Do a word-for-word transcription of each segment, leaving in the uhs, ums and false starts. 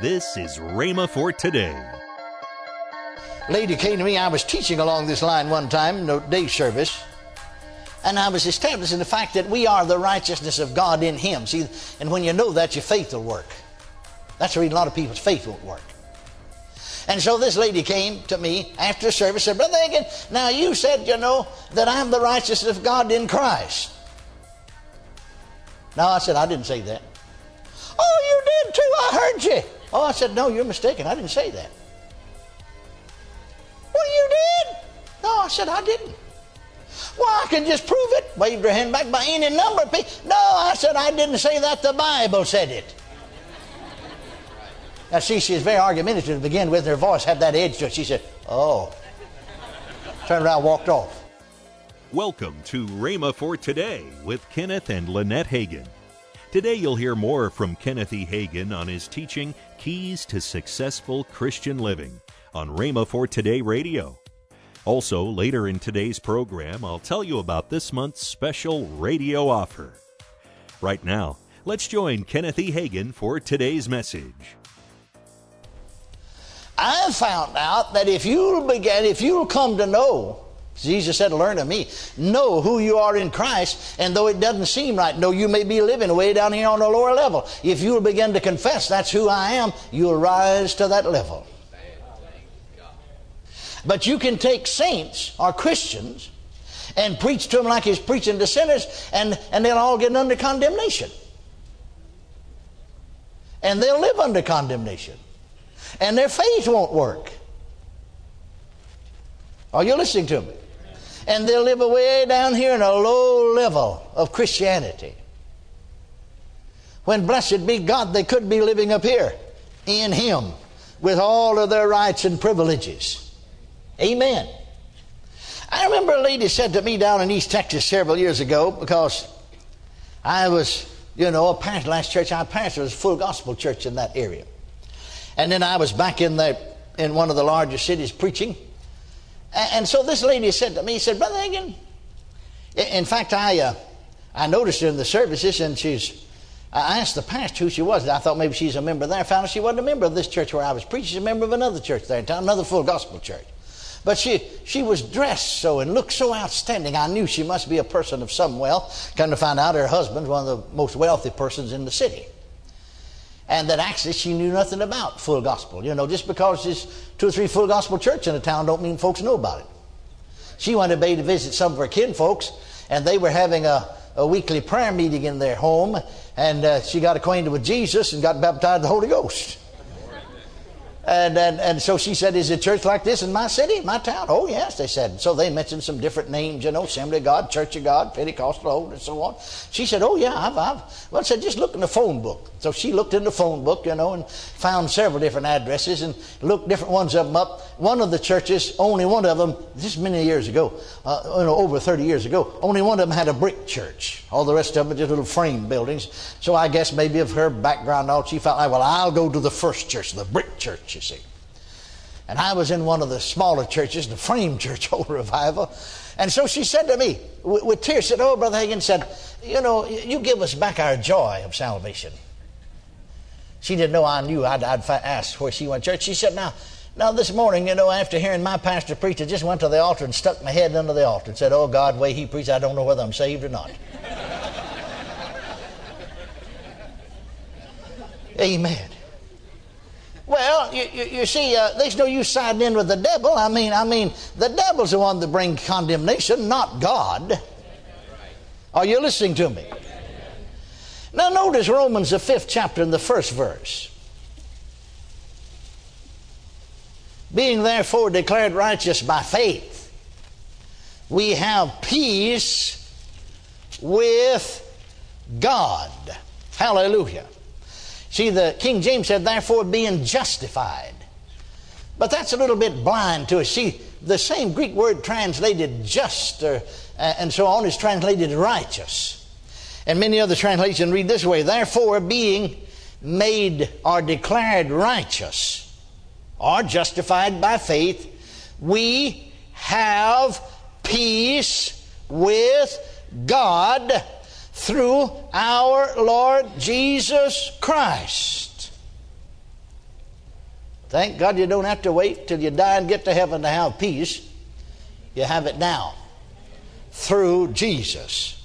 This is Rhema for Today. A lady came to me. I was teaching along this line one time in the day service, and I was establishing the fact that we are the righteousness of God in Him. See, and when you know that, your faith will work. That's the reason a lot of people's faith won't work. And so this lady came to me after the service and said, "Brother Hagin, now you said, you know, that I'm the righteousness of God in Christ." No, I said, "I didn't say that." "Oh, you did too. I heard you." "Oh," I said, "no, you're mistaken. I didn't say that." "Well, you did." "No," I said, "I didn't." "Well, I can just prove it." Waved her hand back by any number of people. "No," I said, "I didn't say that. The Bible said it." Now, see, she was very argumentative to begin with, and her voice had that edge to it. She said, "Oh." Turned around and walked off. Welcome to Rhema for Today with Kenneth and Lynette Hagin. Today you'll hear more from Kenneth E. Hagin on his teaching, Keys to Successful Christian Living, on Rhema for Today Radio. Also, later in today's program, I'll tell you about this month's special radio offer. Right now, let's join Kenneth E. Hagin for today's message. I found out that if you'll begin, if you'll come to know, Jesus said, "Learn of me," know who you are in Christ, and though it doesn't seem right, though you may be living way down here on a lower level, if you'll begin to confess that's who I am, you'll rise to that level. But you can take saints or Christians and preach to them like he's preaching to sinners, and, and they'll all get under condemnation. And they'll live under condemnation. And their faith won't work. Are you listening to me? And they'll live away down here in a low level of Christianity, when, blessed be God, they could be living up here in Him with all of their rights and privileges. Amen. I remember a lady said to me down in East Texas several years ago, because I was, you know, a pastor, last church I pastored was a full gospel church in that area. And then I was back in the in one of the larger cities preaching. And so this lady said to me, she said, "Brother Hagin," in fact, I uh, I noticed her in the services, and she's, I asked the pastor who she was. I thought maybe she's a member there. I found out she wasn't a member of this church where I was preaching. She's a member of another church there in town, another full gospel church. But she, she was dressed so and looked so outstanding. I knew she must be a person of some wealth. Come to find out, her husband's one of the most wealthy persons in the city. And that actually she knew nothing about full gospel. You know, just because there's two or three full gospel church in a town don't mean folks know about it. She went away to visit some of her kinfolks, and they were having a, a weekly prayer meeting in their home, and uh, she got acquainted with Jesus and got baptized in the Holy Ghost. And, and and so she said, "Is a church like this in my city, my town?" "Oh, yes," they said. So they mentioned some different names, you know, Assembly of God, Church of God, Pentecostal, and so on. She said, "Oh, yeah, I've, I've. Well, I said, "Just look in the phone book." So she looked in the phone book, you know, and found several different addresses and looked different ones of them up. One of the churches, only one of them, this many years ago, uh, you know, over thirty years ago, only one of them had a brick church. All the rest of them were just little frame buildings. So I guess maybe of her background, all she felt like, "Well, I'll go to the first church, the brick church." You see, and I was in one of the smaller churches, the frame church, old revival. And so she said to me with, with tears, said, "Oh, Brother Hagin," said, "you know, you give us back our joy of salvation." She didn't know I knew. I'd, I'd asked where she went to church. She said, now, now this morning, you know, after hearing my pastor preach, I just went to the altar and stuck my head under the altar and said, 'Oh, God, the way he preached, I don't know whether I'm saved or not.'" Amen. Well, you, you, you see, uh, there's no use siding in with the devil. I mean, I mean, the devil's the one that brings condemnation, not God. Are you listening to me? Now, notice Romans, the fifth chapter, and the first verse. "Being therefore declared righteous by faith, we have peace with God." Hallelujah. See, the King James said, "therefore being justified." But that's a little bit blind to us. See, the same Greek word translated just or, uh, and so on is translated righteous. And many other translations read this way, "Therefore being made or declared righteous or justified by faith, we have peace with God through our Lord Jesus Christ." Thank God you don't have to wait till you die and get to heaven to have peace. You have it now through Jesus.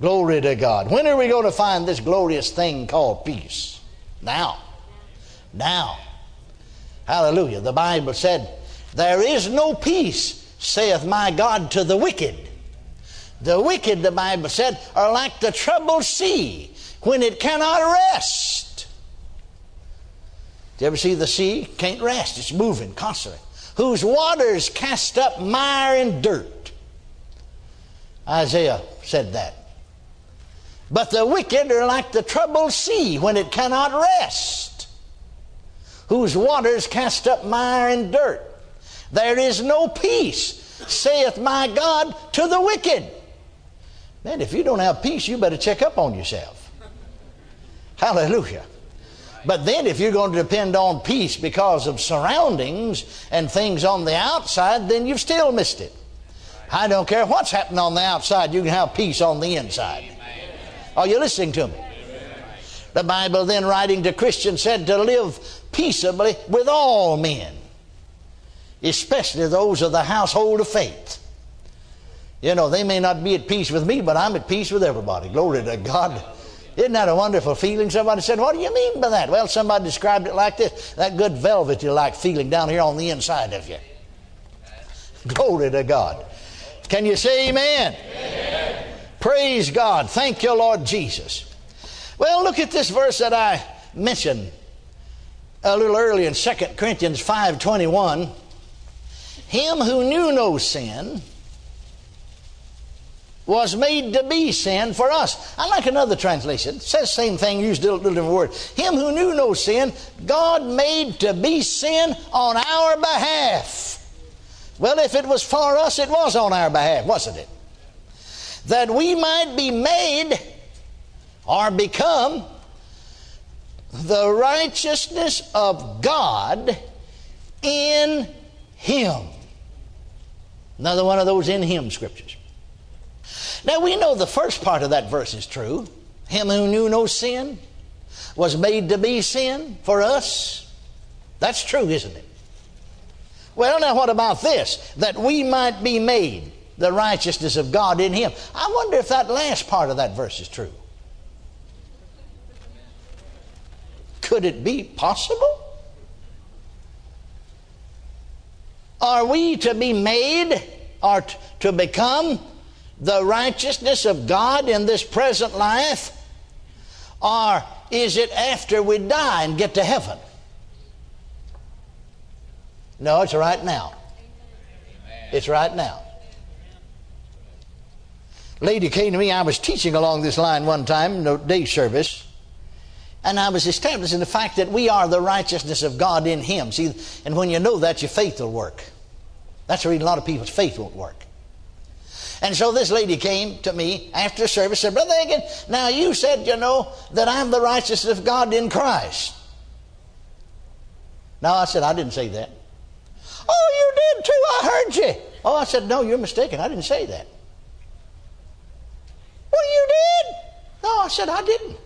Glory to God. When are we going to find this glorious thing called peace? Now. Now. Hallelujah. The Bible said, there is no peace, saith my God, to the wicked. The wicked, the Bible said, are like the troubled sea when it cannot rest. Do you ever see the sea? Can't rest. It's moving constantly. Whose waters cast up mire and dirt. Isaiah said that. But the wicked are like the troubled sea when it cannot rest. Whose waters cast up mire and dirt. There is no peace, saith my God, to the wicked. Man, if you don't have peace, you better check up on yourself. Hallelujah. But then if you're going to depend on peace because of surroundings and things on the outside, then you've still missed it. I don't care what's happening on the outside, you can have peace on the inside. Are you listening to me? The Bible then, writing to Christians, said to live peaceably with all men, especially those of the household of faith. You know, they may not be at peace with me, but I'm at peace with everybody. Glory to God. Isn't that a wonderful feeling? Somebody said, what do you mean by that? Well, somebody described it like this. That good velvety-like feeling down here on the inside of you. Glory to God. Can you say amen? Amen. Praise God. Thank you, Lord Jesus. Well, look at this verse that I mentioned a little earlier in Second Corinthians five twenty-one. Him who knew no sin was made to be sin for us. I like another translation. It says the same thing, used a little different word. Him who knew no sin, God made to be sin on our behalf. Well, if it was for us, it was on our behalf, wasn't it? That we might be made or become the righteousness of God in Him. Another one of those in Him scriptures. Now we know the first part of that verse is true. Him who knew no sin was made to be sin for us. That's true, isn't it? Well, now what about this? That we might be made the righteousness of God in Him. I wonder if that last part of that verse is true. Could it be possible? Are we to be made or t- to become the righteousness of God in this present life? Or is it after we die and get to heaven? No, it's right now. It's right now. A lady came to me. I was teaching along this line one time in the day service. And I was establishing the fact that we are the righteousness of God in Him. See, and when you know that, your faith will work. That's the reason a lot of people's faith won't work. And so this lady came to me after the service and said, Brother Hagin, now you said, you know, that I'm the righteousness of God in Christ. Now I said, I didn't say that. Oh, you did too. I heard you. Oh, I said, no, you're mistaken. I didn't say that. Well, you did. No, I said, I didn't.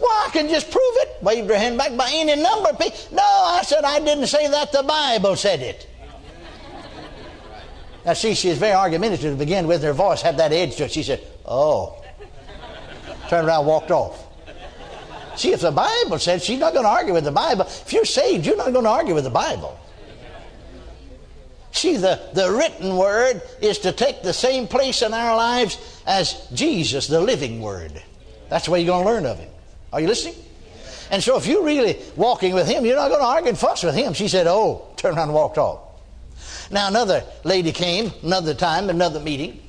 Well, I can just prove it. Waved her hand back by any number of people. No, I said, I didn't say that. The Bible said it. Now, see, she was very argumentative to begin with. Her voice had that edge to it. She said, oh. Turned around, walked off. See, if the Bible said, she's not going to argue with the Bible. If you're saved, you're not going to argue with the Bible. See, the, the written word is to take the same place in our lives as Jesus, the living word. That's the way you're going to learn of Him. Are you listening? And so if you're really walking with Him, you're not going to argue and fuss with Him. She said, oh, turned around and walked off. Now another lady came, another time, another meeting.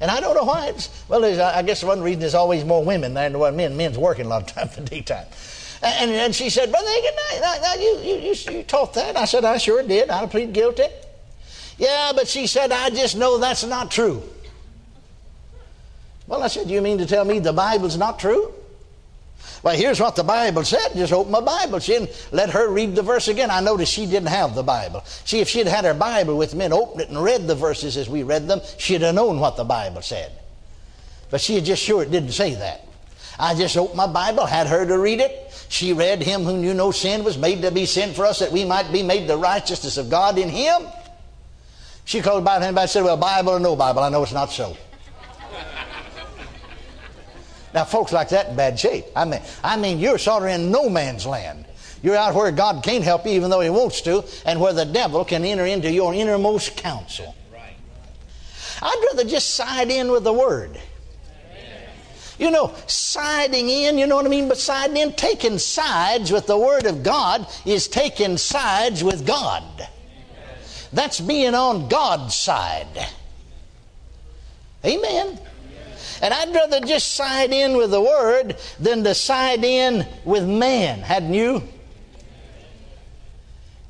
And I don't know why. It's, well, I guess one reason there's always more women than men. Men's working a lot of time in the daytime. And, and she said, Brother Hagin, you, you, you, you taught that. I said, I sure did. I plead guilty. Yeah, but she said, I just know that's not true. Well, I said, you mean to tell me the Bible's not true? Well, here's what the Bible said. Just open my Bible. She didn't let her read the verse again. I noticed she didn't have the Bible. See, if she'd had her Bible with me and opened it and read the verses as we read them, she'd have known what the Bible said. But she just sure it didn't say that. I just opened my Bible, had her to read it. She read, Him who knew no sin was made to be sin for us, that we might be made the righteousness of God in Him. She called the Bible, and everybody said, well, Bible or no Bible, I know it's not so. Now, folks like that in bad shape. I mean, I mean, you're sort of in no man's land. You're out where God can't help you, even though He wants to, and where the devil can enter into your innermost counsel. Right. I'd rather just side in with the Word. Amen. You know, siding in, you know what I mean? But siding in, taking sides with the Word of God is taking sides with God. Amen. That's being on God's side. Amen. And I'd rather just side in with the Word than to side in with man. Hadn't you?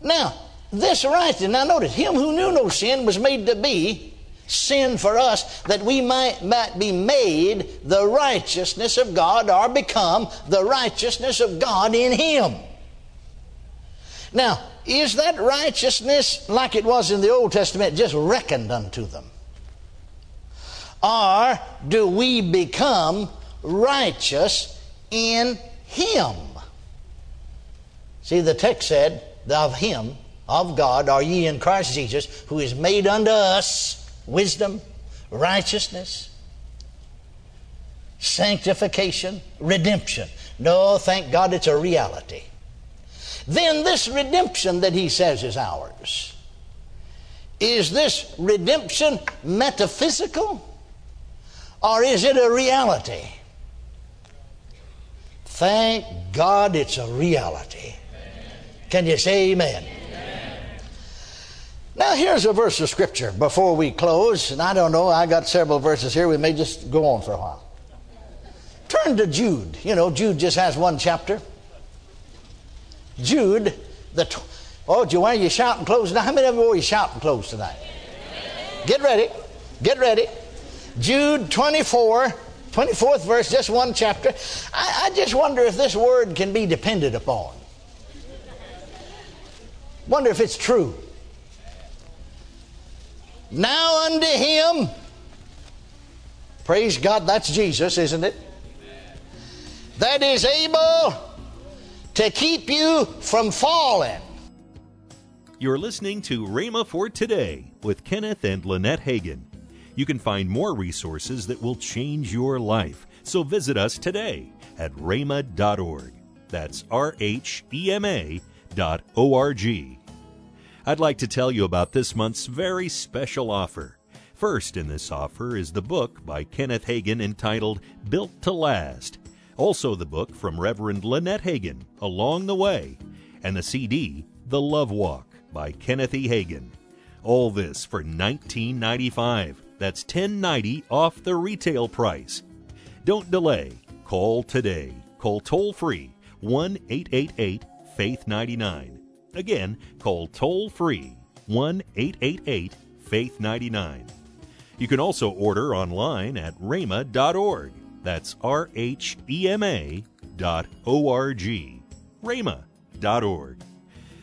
Now, this righteousness. Now notice, Him who knew no sin was made to be sin for us, that we might, might be made the righteousness of God, or become the righteousness of God in Him. Now, is that righteousness like it was in the Old Testament, just reckoned unto them? Or do we become righteous in Him? See, the text said, of Him, of God, are ye in Christ Jesus, who is made unto us wisdom, righteousness, sanctification, redemption. No, thank God it's a reality. Then this redemption that He says is ours. Is this redemption metaphysical? Or is it a reality? Thank God it's a reality. Amen. Can you say amen? Amen? Now here's a verse of Scripture before we close. And I don't know, I got several verses here. We may just go on for a while. Turn to Jude. You know, Jude just has one chapter. Jude, the... Tw- oh, did you wear your shouting clothes tonight? How many of you wore your shouting clothes tonight? Amen. Get ready. Get ready. Jude twenty-four, twenty-fourth verse, just one chapter. I, I just wonder if this word can be depended upon. Wonder if it's true. Now unto Him, praise God, that's Jesus, isn't it? That is able to keep you from falling. You're listening to Rhema for Today with Kenneth and Lynette Hagin. You can find more resources that will change your life. So visit us today at rhema dot org. That's R H E M A dot O R G. I'd like to tell you about this month's very special offer. First in this offer is the book by Kenneth Hagin entitled Built to Last. Also the book from Reverend Lynette Hagin, Along the Way, and the C D, The Love Walk by Kenneth E. Hagin. All this for nineteen ninety-five dollars. That's ten dollars and ninety cents off the retail price. Don't delay. Call today. Call toll-free one eight eight eight, faith nine nine. Again, call toll-free one eight eight eight, faith nine nine. You can also order online at rhema dot org. That's R H E M A dot O R G. rhema dot org.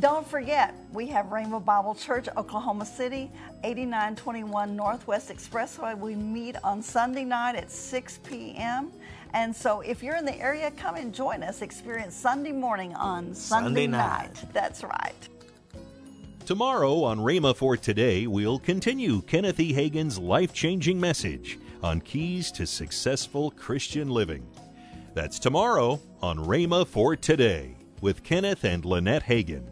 Don't forget, we have Rhema Bible Church, Oklahoma City, eighty-nine twenty-one Northwest Expressway. We meet on Sunday night at six p.m. And so if you're in the area, come and join us. Experience Sunday morning on Sunday, Sunday night. night. That's right. Tomorrow on Rhema for Today, we'll continue Kenneth E. Hagin's life-changing message on Keys to Successful Christian Living. That's tomorrow on Rhema for Today with Kenneth and Lynette Hagin.